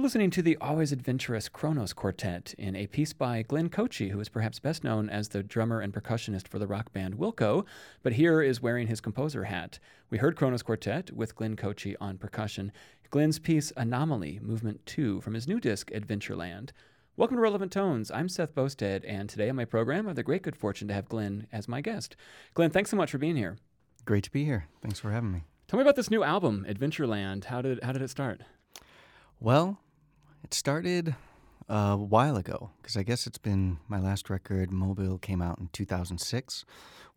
We're listening to the always adventurous Kronos Quartet in a piece by Glenn Kotche, who is perhaps best known as the drummer and percussionist for the rock band Wilco, but here is wearing his composer hat. We heard Kronos Quartet with Glenn Kotche on percussion. Glenn's piece Anomaly, Movement 2, from his new disc Adventureland. Welcome to Relevant Tones. I'm Seth Boustead, and today on my program, I have the great good fortune to have Glenn as my guest. Glenn, thanks so much for being here. Great to be here. Thanks for having me. Tell me about this new album, Adventureland. How did it start? Well, it started a while ago, because I guess it's been my last record, Mobile, came out in 2006,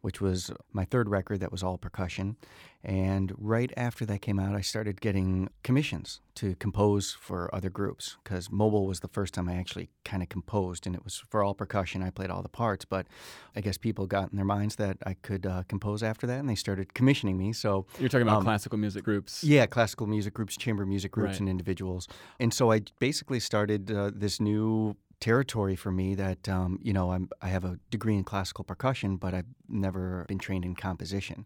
which was my third record that was all percussion. And right after that came out, I started getting commissions to compose for other groups, because Mobile was the first time I actually kind of composed, and it was for all percussion. I played all the parts, but I guess people got in their minds that I could compose after that, and they started commissioning me. So you're talking about classical music groups? Yeah, classical music groups, chamber music groups, right, and individuals. And so I basically started this new territory for me that, I have a degree in classical percussion, but I've never been trained in composition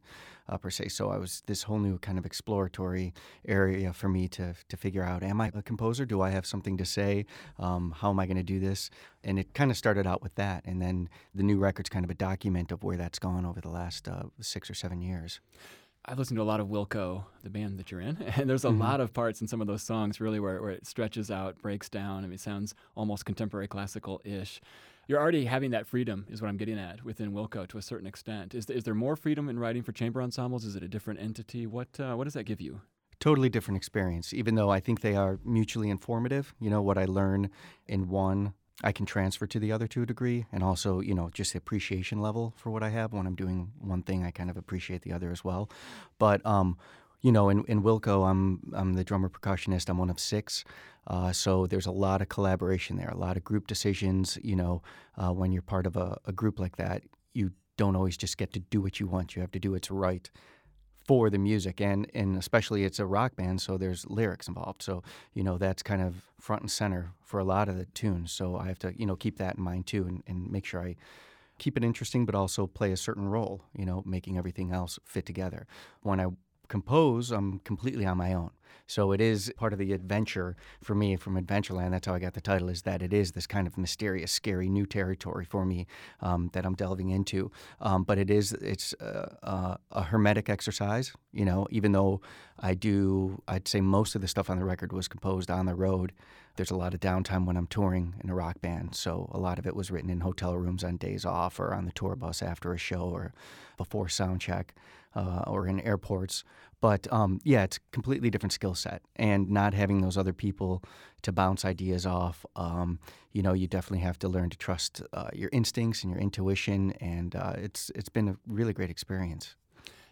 per se. So I was this whole new kind of exploratory area for me to figure out, am I a composer? Do I have something to say? How am I going to do this? And it kind of started out with that. And then the new record's kind of a document of where that's gone over the last 6 or 7 years. I've listened to a lot of Wilco, the band that you're in, and there's a lot of parts in some of those songs really where it stretches out, breaks down. I mean, it sounds almost contemporary classical-ish. You're already having that freedom is what I'm getting at within Wilco to a certain extent. Is there more freedom in writing for chamber ensembles? Is it a different entity? What does that give you? Totally different experience, even though I think they are mutually informative. You know, what I learn in one, I can transfer to the other to a degree, and also, just the appreciation level for what I have. When I'm doing one thing, I kind of appreciate the other as well. But, in Wilco, I'm the drummer percussionist. I'm one of 6. So there's a lot of collaboration there, a lot of group decisions. When you're part of a group like that, you don't always just get to do what you want. You have to do what's right for the music, and especially it's a rock band, so there's lyrics involved. So, that's kind of front and center for a lot of the tunes. So I have to, keep that in mind too and make sure I keep it interesting, but also play a certain role, making everything else fit together. When I compose, I'm completely on my own. So it is part of the adventure for me from Adventureland. That's how I got the title, is that it is this kind of mysterious, scary new territory for me that I'm delving into. But it's a hermetic exercise, even though I'd say most of the stuff on the record was composed on the road. There's a lot of downtime when I'm touring in a rock band. So a lot of it was written in hotel rooms on days off or on the tour bus after a show or before sound check or in airports. But, it's a completely different skill set. And not having those other people to bounce ideas off, you definitely have to learn to trust your instincts and your intuition. And it's been a really great experience.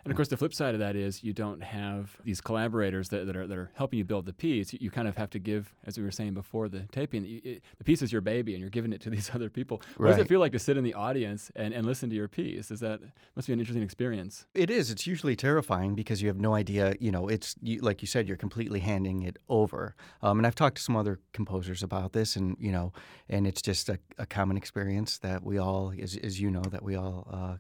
And, of course, the flip side of that is you don't have these collaborators that are helping you build the piece. You kind of have to give, as we were saying before the taping, the piece is your baby and you're giving it to these other people. What does it feel like to sit in the audience and listen to your piece? Must be an interesting experience. It is. It's usually terrifying because you have no idea. Like you said, you're completely handing it over. And I've talked to some other composers about this, and, and it's just a common experience that we all, as you know,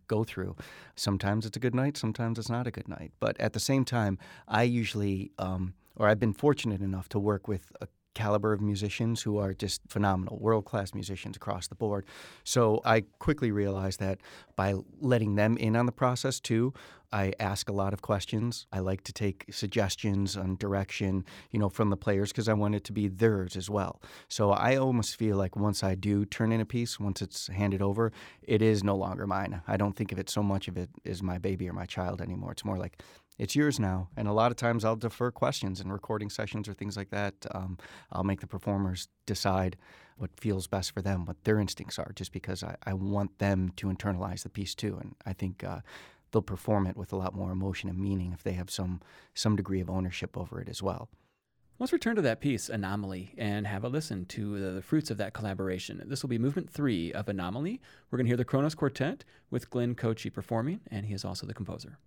go through. Sometimes it's a good night. Sometimes it's not a good night. But at the same time, I usually, I've been fortunate enough to work with a caliber of musicians who are just phenomenal, world-class musicians across the board. So I quickly realized that by letting them in on the process too, I ask a lot of questions. I like to take suggestions on direction, from the players because I want it to be theirs as well. So I almost feel like once I do turn in a piece, once it's handed over, it is no longer mine. I don't think of it so much of it as my baby or my child anymore. It's more like it's yours now. And a lot of times I'll defer questions in recording sessions or things like that. I'll make the performers decide what feels best for them, what their instincts are, just because I want them to internalize the piece too. And I think they'll perform it with a lot more emotion and meaning if they have some degree of ownership over it as well. Let's return to that piece, Anomaly, and have a listen to the fruits of that collaboration. This will be Movement 3 of Anomaly. We're going to hear the Kronos Quartet with Glenn Kotche performing, and he is also the composer.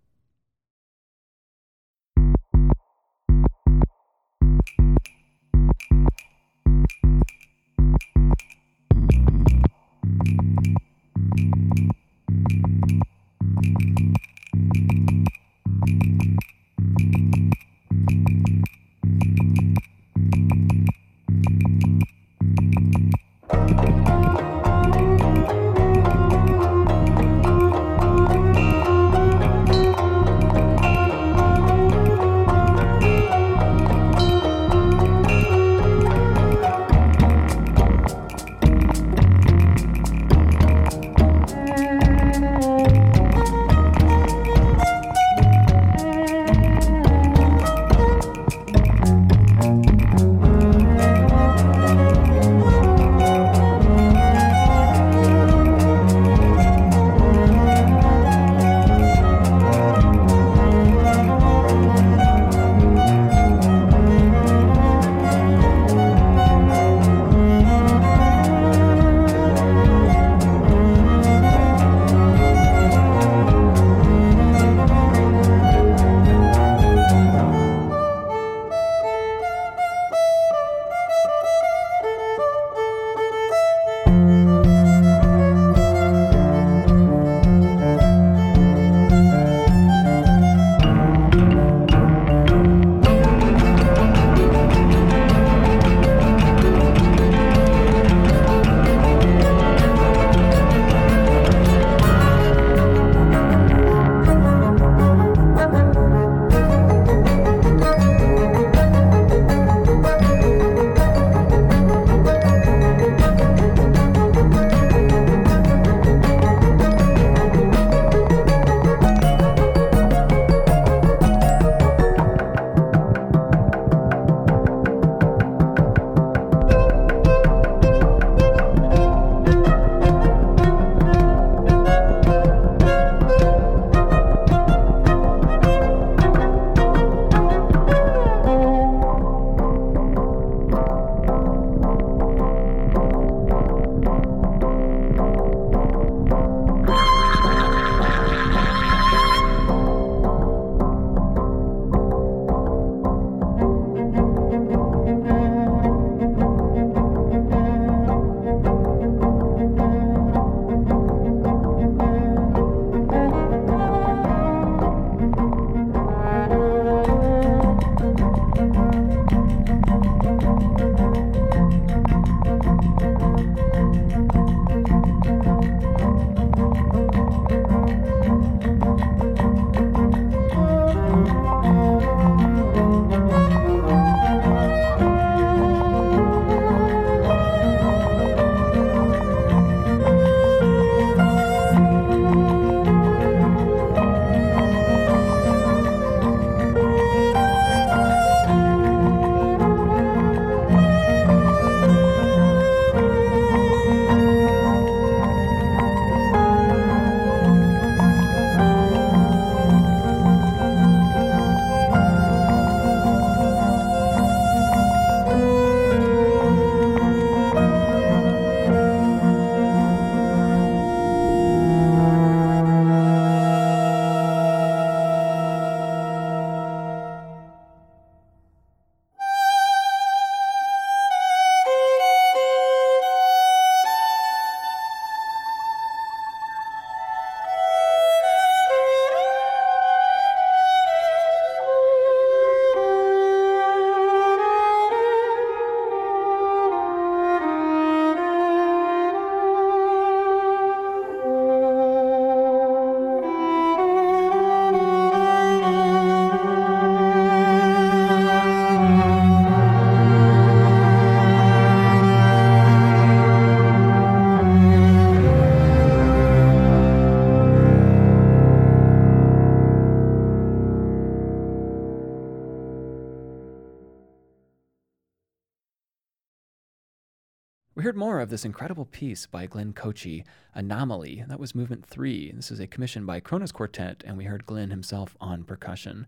We heard more of this incredible piece by Glenn Kotche, Anomaly. That was Movement 3. This is a commission by Kronos Quartet, and we heard Glenn himself on percussion.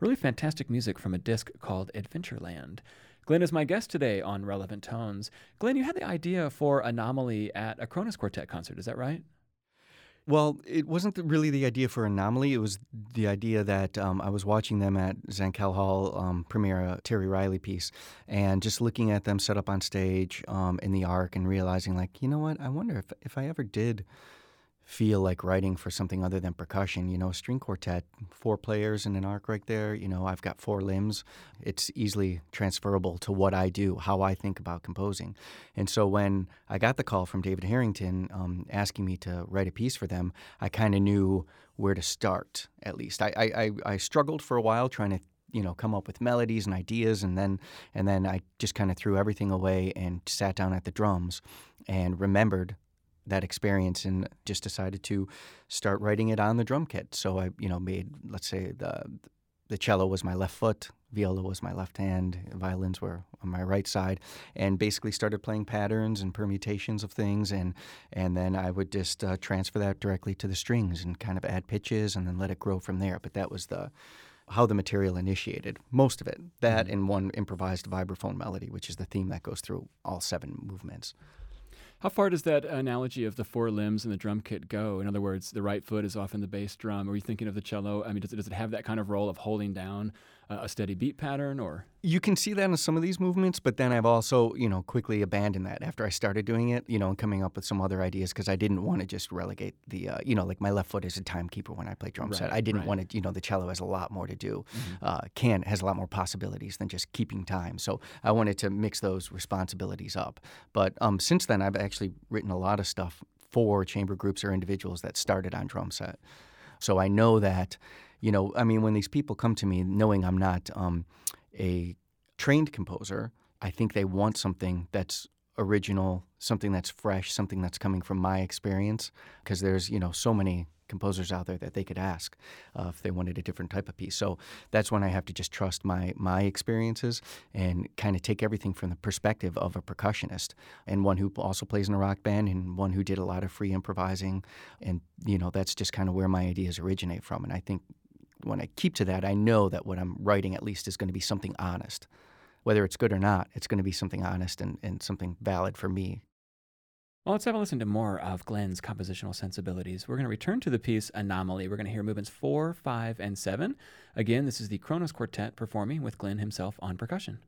Really fantastic music from a disc called Adventureland. Glenn is my guest today on Relevant Tones. Glenn, you had the idea for Anomaly at a Kronos Quartet concert, is that right? Well, it wasn't really the idea for Anomaly. It was the idea that I was watching them at Zankel Hall premiere a Terry Riley piece and just looking at them set up on stage in the arc and realizing, like, you know what, I wonder if I ever did feel like writing for something other than percussion. You know, a string quartet, 4 players in an arc right there. You know, I've got 4 limbs. It's easily transferable to what I do, how I think about composing. And so when I got the call from David Harrington asking me to write a piece for them, I kind of knew where to start, at least. I struggled for a while trying to, you know, come up with melodies and ideas, and then I just kind of threw everything away and sat down at the drums and remembered that experience and just decided to start writing it on the drum kit. So I, you know, made, let's say, the cello was my left foot, viola was my left hand, violins were on my right side, and basically started playing patterns and permutations of things, and then I would just transfer that directly to the strings and kind of add pitches and then let it grow from there. But that was how the material initiated, most of it. That and one improvised vibraphone melody, which is the theme that goes through all 7 movements. How far does that analogy of the 4 limbs and the drum kit go? In other words, the right foot is often the bass drum. Are you thinking of the cello? I mean, does it have that kind of role of holding down a steady beat pattern, or? You can see that in some of these movements, but then I've also, you know, quickly abandoned that after I started doing it, you know, and coming up with some other ideas because I didn't want to just relegate the, you know, like my left foot is a timekeeper when I play drum set. I didn't want to, you know, the cello has a lot more to do, has a lot more possibilities than just keeping time. So I wanted to mix those responsibilities up. But since then, I've actually written a lot of stuff for chamber groups or individuals that started on drum set. So I know that, you know, I mean, when these people come to me knowing I'm not a trained composer, I think they want something that's original, something that's fresh, something that's coming from my experience, because there's, you know, so many composers out there that they could ask if they wanted a different type of piece. So that's when I have to just trust my experiences and kind of take everything from the perspective of a percussionist and one who also plays in a rock band and one who did a lot of free improvising. And, you know, that's just kind of where my ideas originate from. And I think when I keep to that, I know that what I'm writing at least is going to be something honest. Whether it's good or not, it's going to be something honest and something valid for me. Well, let's have a listen to more of Glenn's compositional sensibilities. We're going to return to the piece Anomaly. We're going to hear movements 4, 5, and 7. Again, this is the Kronos Quartet performing with Glenn himself on percussion.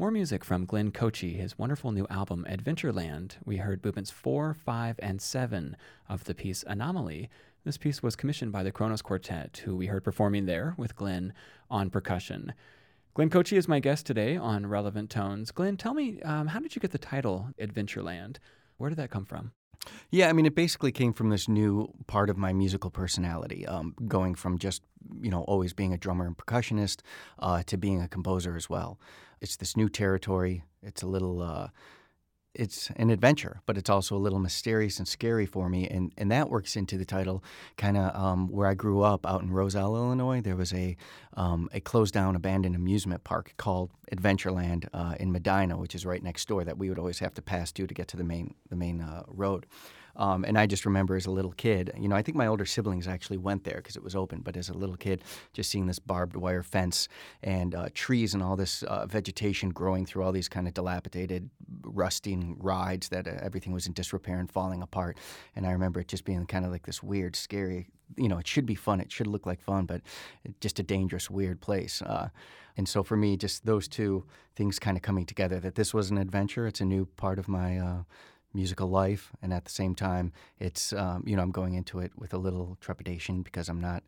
More music from Glenn Kotche, his wonderful new album, Adventureland. We heard movements 4, 5, and 7 of the piece Anomaly. This piece was commissioned by the Kronos Quartet, who we heard performing there with Glenn on percussion. Glenn Kotche is my guest today on Relevant Tones. Glenn, tell me, how did you get the title Adventureland? Where did that come from? Yeah, I mean, it basically came from this new part of my musical personality, going from just, always being a drummer and percussionist to being a composer as well. It's this new territory. It's a little, it's an adventure, but it's also a little mysterious and scary for me. And that works into the title, kind of where I grew up out in Roselle, Illinois. There was a closed down abandoned amusement park called Adventureland in Medina, which is right next door, that we would always have to pass to get to the main road. And I just remember as a little kid, I think my older siblings actually went there because it was open. But as a little kid, just seeing this barbed wire fence and trees and all this vegetation growing through all these kind of dilapidated, rusting rides that everything was in disrepair and falling apart. And I remember it just being kind of like this weird, scary, it should be fun. It should look like fun, but just a dangerous, weird place. And so for me, just those two things kind of coming together, that this was an adventure. It's a new part of my musical life, and at the same time, it's I'm going into it with a little trepidation because I'm not,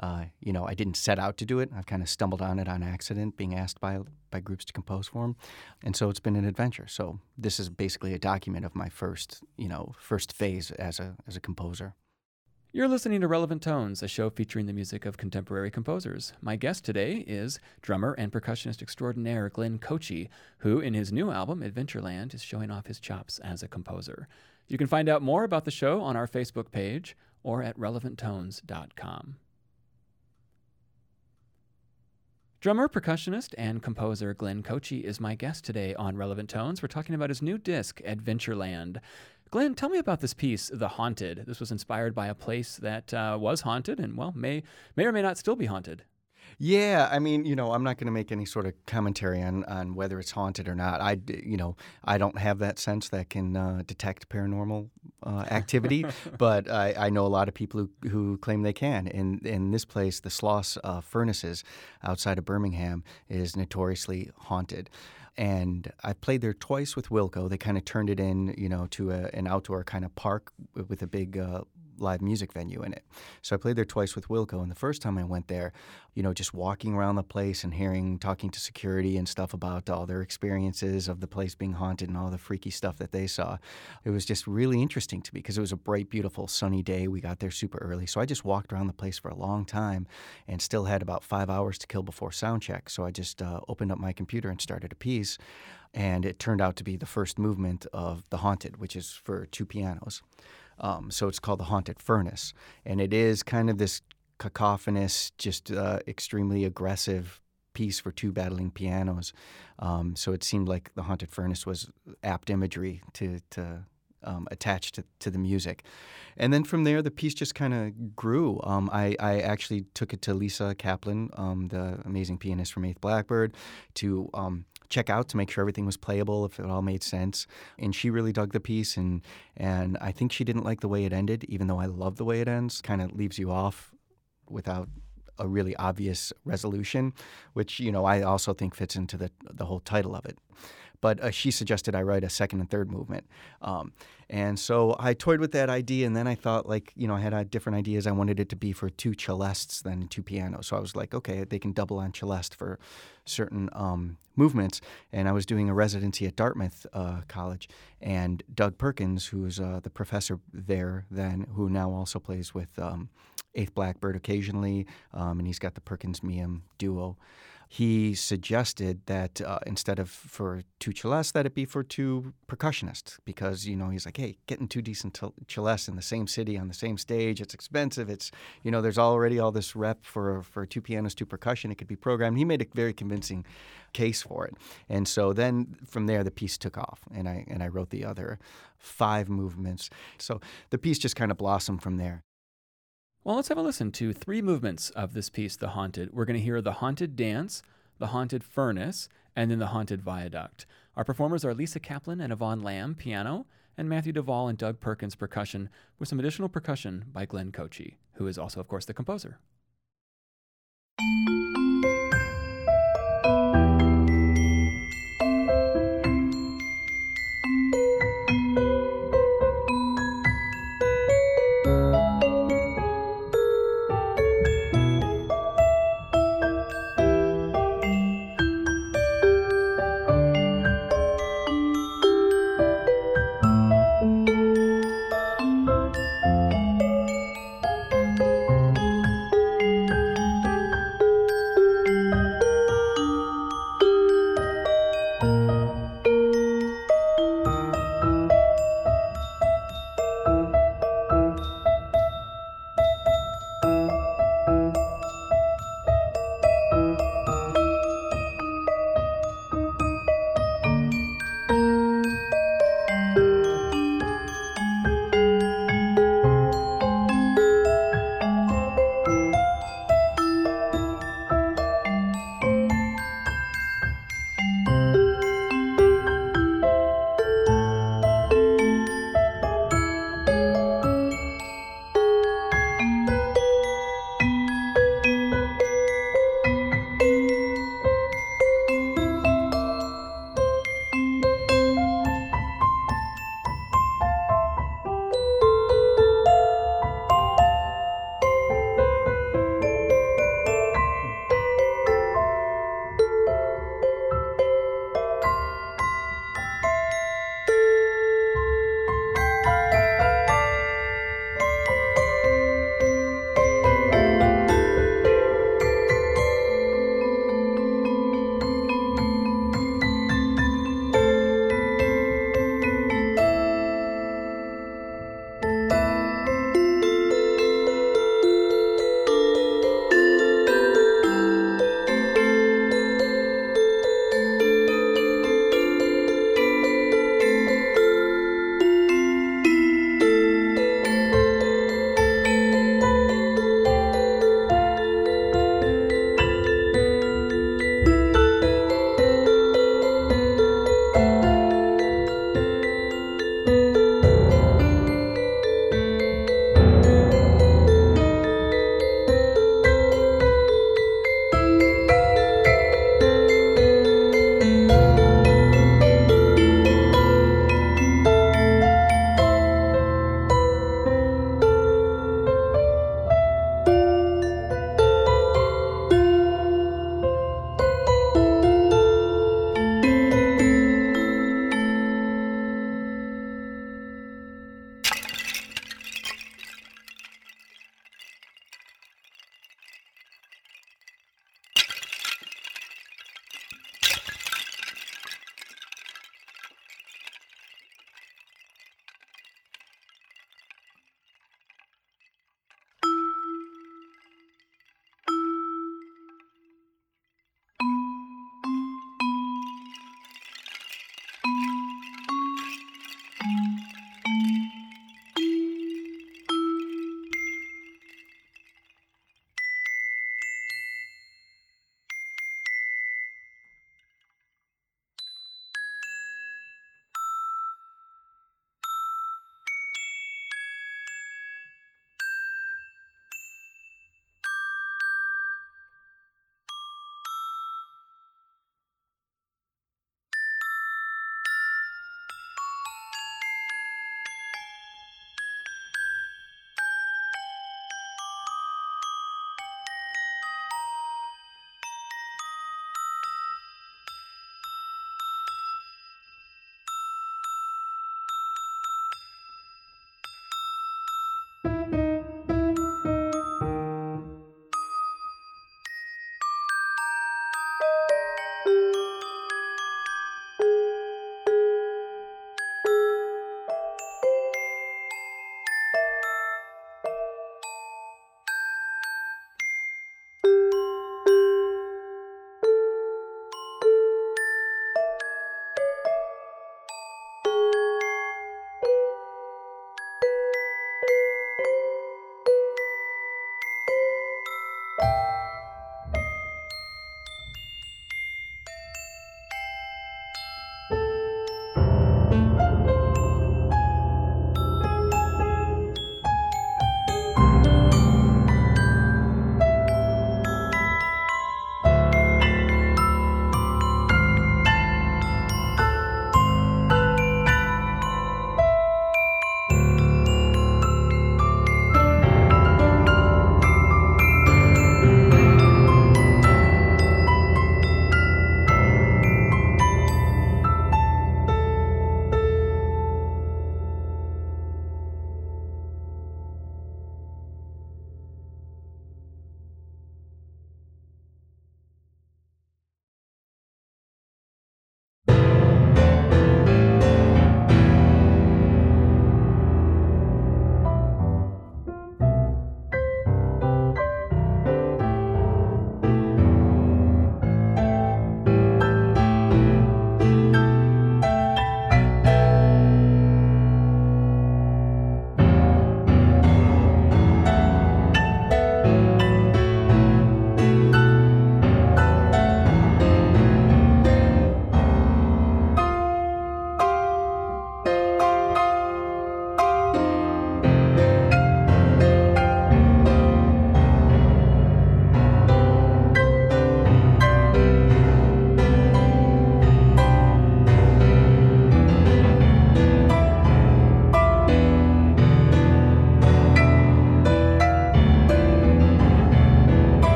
I didn't set out to do it. I've kind of stumbled on it on accident, being asked by groups to compose for them, and so it's been an adventure. So this is basically a document of my first phase as a composer. You're listening to Relevant Tones, a show featuring the music of contemporary composers. My guest today is drummer and percussionist extraordinaire Glenn Kotche, who in his new album, Adventureland, is showing off his chops as a composer. You can find out more about the show on our Facebook page or at relevanttones.com. Drummer, percussionist, and composer Glenn Kotche is my guest today on Relevant Tones. We're talking about his new disc, Adventureland. Glenn, tell me about this piece, The Haunted. This was inspired by a place that was haunted and, may or may not still be haunted. Yeah, I mean, I'm not going to make any sort of commentary on whether it's haunted or not. I don't have that sense that can detect paranormal activity, but I know a lot of people who claim they can. And this place, the Sloss Furnaces outside of Birmingham, is notoriously haunted. And I played there twice with Wilco. They kind of turned it in, to an outdoor kind of park with a big live music venue in it. So I played there twice with Wilco, and the first time I went there, just walking around the place and talking to security and stuff about all their experiences of the place being haunted and all the freaky stuff that they saw. It was just really interesting to me because it was a bright, beautiful, sunny day. We got there super early. So I just walked around the place for a long time and still had about 5 hours to kill before sound check. So I just opened up my computer and started a piece. And it turned out to be the first movement of The Haunted, which is for two pianos. So it's called The Haunted Furnace. And it is kind of this cacophonous, just extremely aggressive piece for two battling pianos. So it seemed like The Haunted Furnace was apt imagery to attached to the music. And then from there, the piece just kind of grew. I actually took it to Lisa Kaplan, the amazing pianist from 8th Blackbird, to check out to make sure everything was playable, if it all made sense. And she really dug the piece, and I think she didn't like the way it ended, even though I love the way it ends. Kind of leaves you off without a really obvious resolution, which, I also think fits into the whole title of it. But she suggested I write a second and third movement. And so I toyed with that idea, and then I thought, I had different ideas. I wanted it to be for two cellists than two pianos. So I was like, okay, they can double on cellist for certain movements. And I was doing a residency at Dartmouth College, and Doug Perkins, who's the professor there then, who now also plays with 8th Blackbird occasionally, and he's got the Perkins-Meehan duo. He suggested that instead of for two cellists, that it be for two percussionists because, he's like, hey, getting two decent cellists in the same city on the same stage, it's expensive. It's, there's already all this rep for two pianos, two percussion. It could be programmed. He made a very convincing case for it. And so then from there, the piece took off, and I wrote the other five movements. So the piece just kind of blossomed from there. Well, let's have a listen to three movements of this piece, The Haunted. We're going to hear The Haunted Dance, The Haunted Furnace, and then The Haunted Viaduct. Our performers are Lisa Kaplan and Yvonne Lamb, piano, and Matthew Duvall and Doug Perkins, percussion, with some additional percussion by Glenn Kotche, who is also, of course, the composer.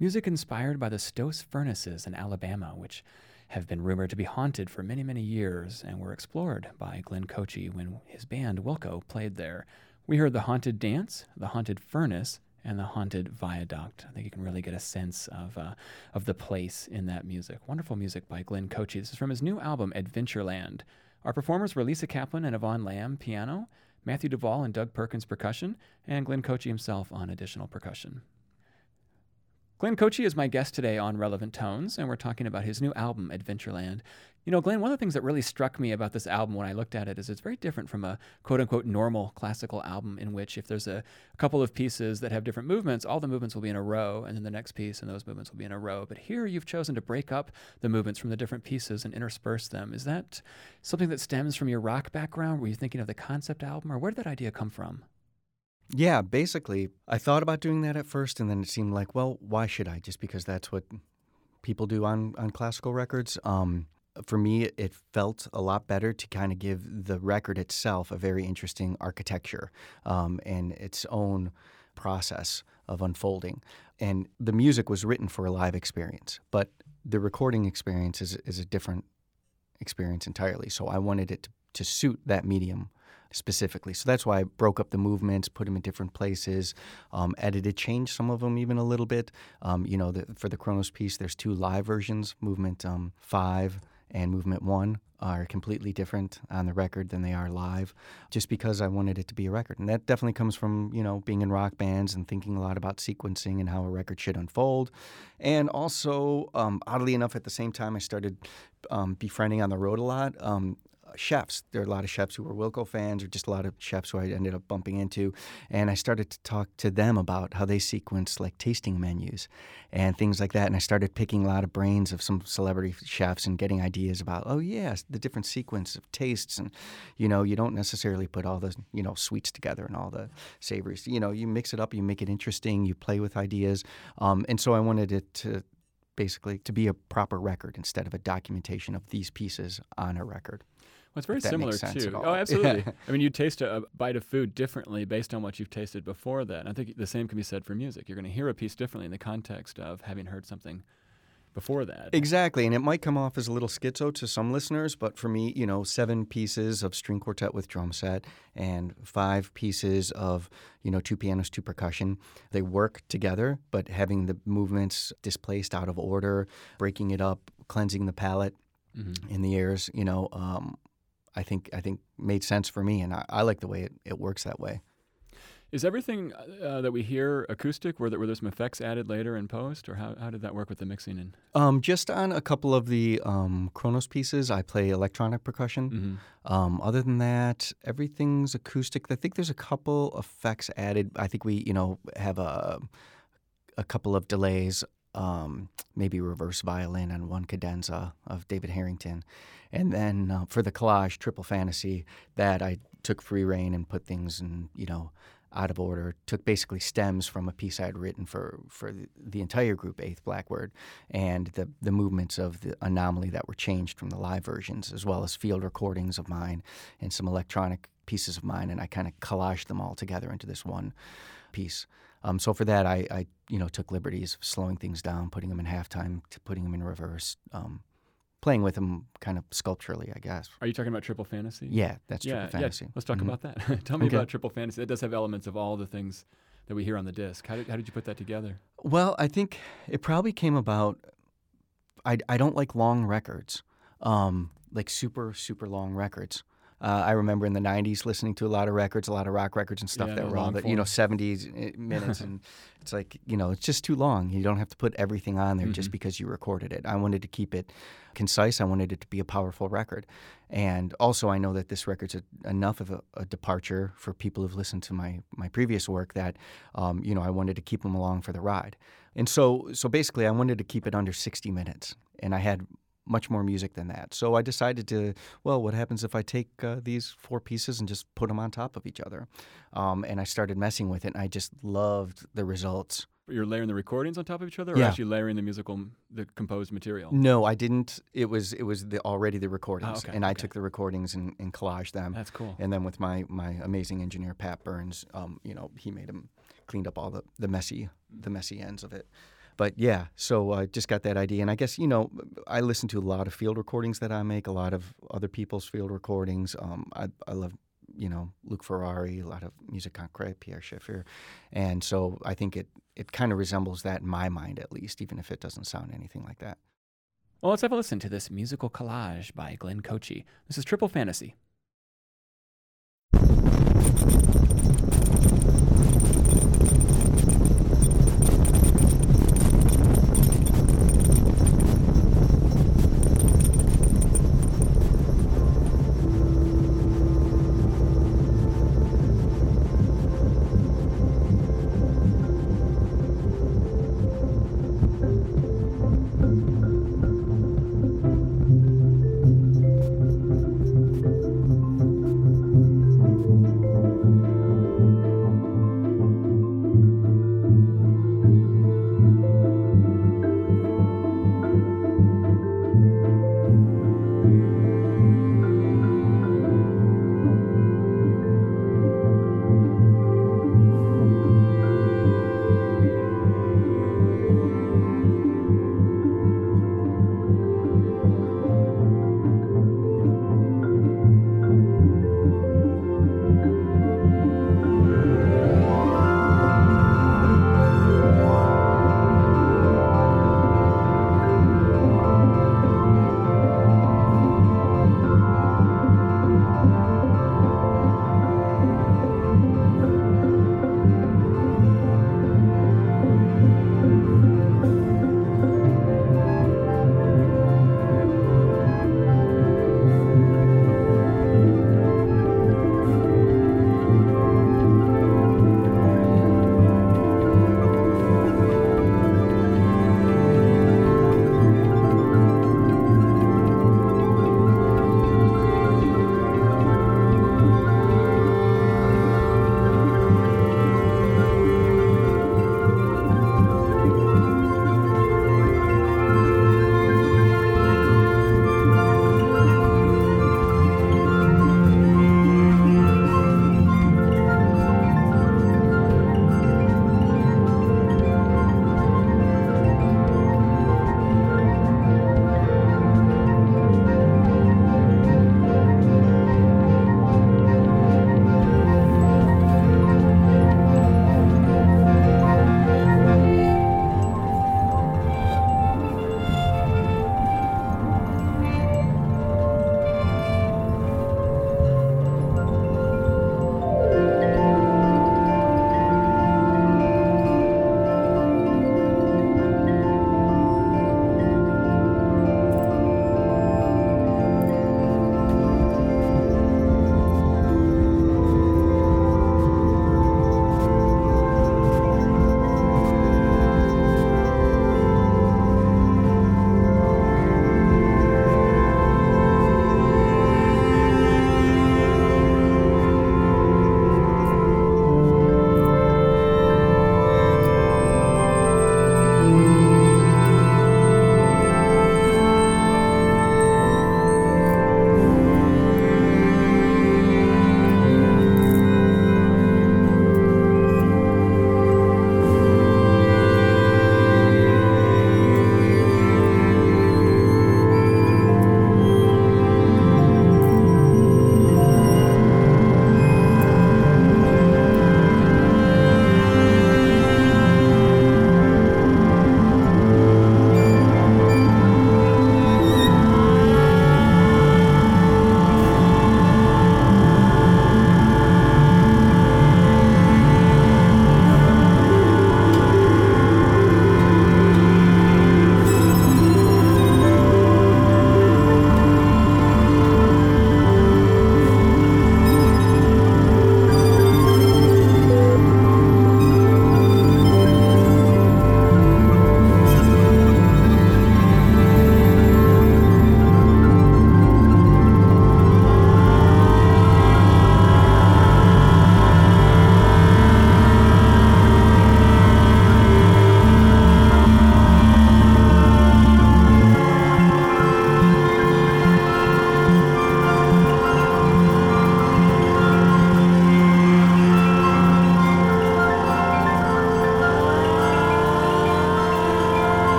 Music inspired by the Sloss Furnaces in Alabama, which have been rumored to be haunted for many, many years and were explored by Glenn Kotche when his band Wilco played there. We heard The Haunted Dance, The Haunted Furnace, and The Haunted Viaduct. I think you can really get a sense of the place in that music. Wonderful music by Glenn Kotche. This is from his new album, Adventureland. Our performers were Lisa Kaplan and Yvonne Lamb, piano, Matthew Duvall and Doug Perkins, percussion, and Glenn Kotche himself on additional percussion. Glenn Kotche is my guest today on Relevant Tones, and we're talking about his new album, Adventureland. You know, Glenn, one of the things that really struck me about this album when I looked at it is it's very different from a quote-unquote normal classical album in which if there's a couple of pieces that have different movements, all the movements will be in a row, and then the next piece and those movements will be in a row. But here you've chosen to break up the movements from the different pieces and intersperse them. Is that something that stems from your rock background? Were you thinking of the concept album, or where did that idea come from? Yeah, basically, I thought about doing that at first, and then it seemed like, well, why should I? Just because that's what people do on classical records. For me, it felt a lot better to kind of give the record itself a very interesting architecture and its own process of unfolding. And the music was written for a live experience, but the recording experience is a different experience entirely. So I wanted it to suit that medium specifically. So that's why I broke up the movements, put them in different places, edited, changed some of them even a little bit. For the Kronos piece, there's two live versions. Movement 5 and movement 1 are completely different on the record than they are live, just because I wanted it to be a record. And that definitely comes from, being in rock bands and thinking a lot about sequencing and how a record should unfold. And also, oddly enough, at the same time, I started befriending on the road a lot. Chefs. There are a lot of chefs who were Wilco fans, or just a lot of chefs who I ended up bumping into. And I started to talk to them about how they sequence like tasting menus and things like that. And I started picking a lot of brains of some celebrity chefs and getting ideas about, the different sequence of tastes. And, you don't necessarily put all the, sweets together and all the savories. You mix it up, you make it interesting, you play with ideas. And so I wanted it to be a proper record instead of a documentation of these pieces on a record. Well, it's very similar, too. Oh, absolutely. I mean, you taste a bite of food differently based on what you've tasted before that. And I think the same can be said for music. You're going to hear a piece differently in the context of having heard something before that. Exactly. And it might come off as a little schizo to some listeners, but for me, 7 pieces of string quartet with drum set and 5 pieces of, 2 pianos, 2 percussion, they work together, but having the movements displaced out of order, breaking it up, cleansing the palate in the ears, I think made sense for me, and I like the way it works that way. Is everything that we hear acoustic? Were there some effects added later in post, or how did that work with the mixing? And just on a couple of the Kronos pieces, I play electronic percussion. Mm-hmm. Other than that, everything's acoustic. I think there's a couple effects added. I think we have a couple of delays. Maybe reverse violin on one cadenza of David Harrington. And then for the collage, Triple Fantasy, that I took free rein and put things in, out of order, took basically stems from a piece I had written for the entire group, 8th Blackbird, and the movements of the Anomaly that were changed from the live versions, as well as field recordings of mine and some electronic pieces of mine, and I kind of collaged them all together into this one piece. So for that, I took liberties of slowing things down, putting them in halftime, to putting them in reverse, playing with them kind of sculpturally, I guess. Are you talking about Triple Fantasy? Yeah, that's Triple Fantasy. Yeah. Let's talk about that. Tell me about Triple Fantasy. It does have elements of all the things that we hear on the disc. How did you put that together? Well, I think it probably came about, I don't like long records, like super, super long records. I remember in the 90s listening to a lot of records, a lot of rock records and stuff that were all, 70 minutes. And it's like, it's just too long. You don't have to put everything on there just because you recorded it. I wanted to keep it concise. I wanted it to be a powerful record. And also I know that this record's enough of a departure for people who've listened to my previous work that, I wanted to keep them along for the ride. And so basically I wanted to keep it under 60 minutes. And I had much more music than that. So I decided what happens if I take these 4 pieces and just put them on top of each other? And I started messing with it, and I just loved the results. You're layering the recordings on top of each other, or actually layering the composed material? No, I didn't. It was already the recordings, I took the recordings and collaged them. That's cool. And then with my amazing engineer, Pat Burns, he cleaned up all the messy ends of it. But yeah, so I just got that idea. And I guess, you know, I listen to a lot of field recordings that I make, a lot of other people's field recordings. I love, you know, Luc Ferrari, a lot of music concrete, Pierre Schaeffer. And so I think it kind of resembles that in my mind, at least, even if it doesn't sound anything like that. Well, let's have a listen to this musical collage by Glenn Kotche. This is Triple Fantasy.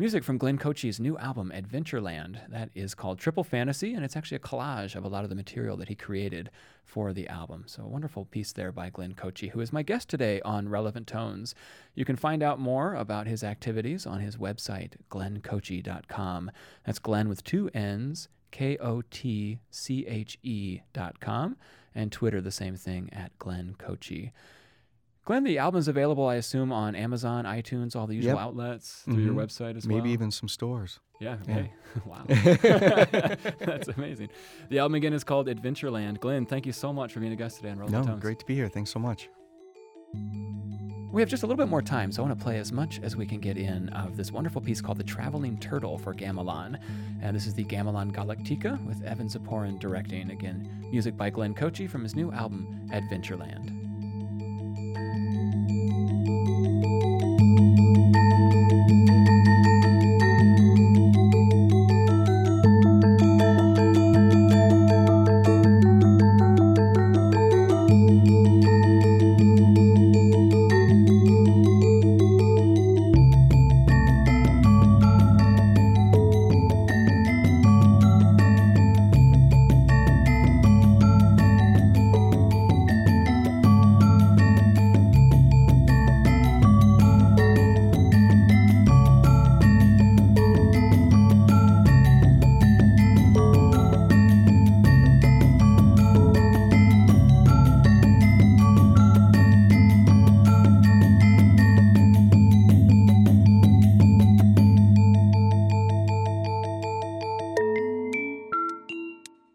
Music from Glenn Kotche's new album, Adventureland, that is called Triple Fantasy, and it's actually a collage of a lot of the material that he created for the album. So a wonderful piece there by Glenn Kotche, who is my guest today on Relevant Tones. You can find out more about his activities on his website, glennkotche.com. That's Glenn with two N's, Kotche.com, and Twitter, the same thing, at Glenn Kotche. Glenn, the album's available, I assume, on Amazon, iTunes, all the usual outlets, through your website as well. Maybe even some stores. Yeah. Okay. Yeah. Wow. That's amazing. The album, again, is called Adventureland. Glenn, thank you so much for being a guest today on Rolling Tones. No, great to be here. Thanks so much. We have just a little bit more time, so I want to play as much as we can get in of this wonderful piece called The Traveling Turtle for Gamelan. And this is the Gamelan Galactica with Evan Zaporin directing. Again, music by Glenn Kotche from his new album, Adventureland.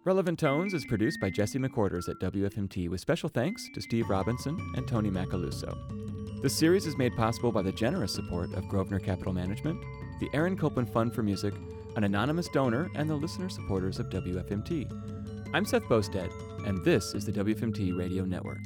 Relevant Tones is produced by Jesse McCorders at WFMT, with special thanks to Steve Robinson and Tony Macaluso. This series is made possible by the generous support of Grosvenor Capital Management, the Aaron Copland Fund for Music, an anonymous donor, and the listener supporters of WFMT. I'm Seth Boustead, and this is the WFMT Radio Network.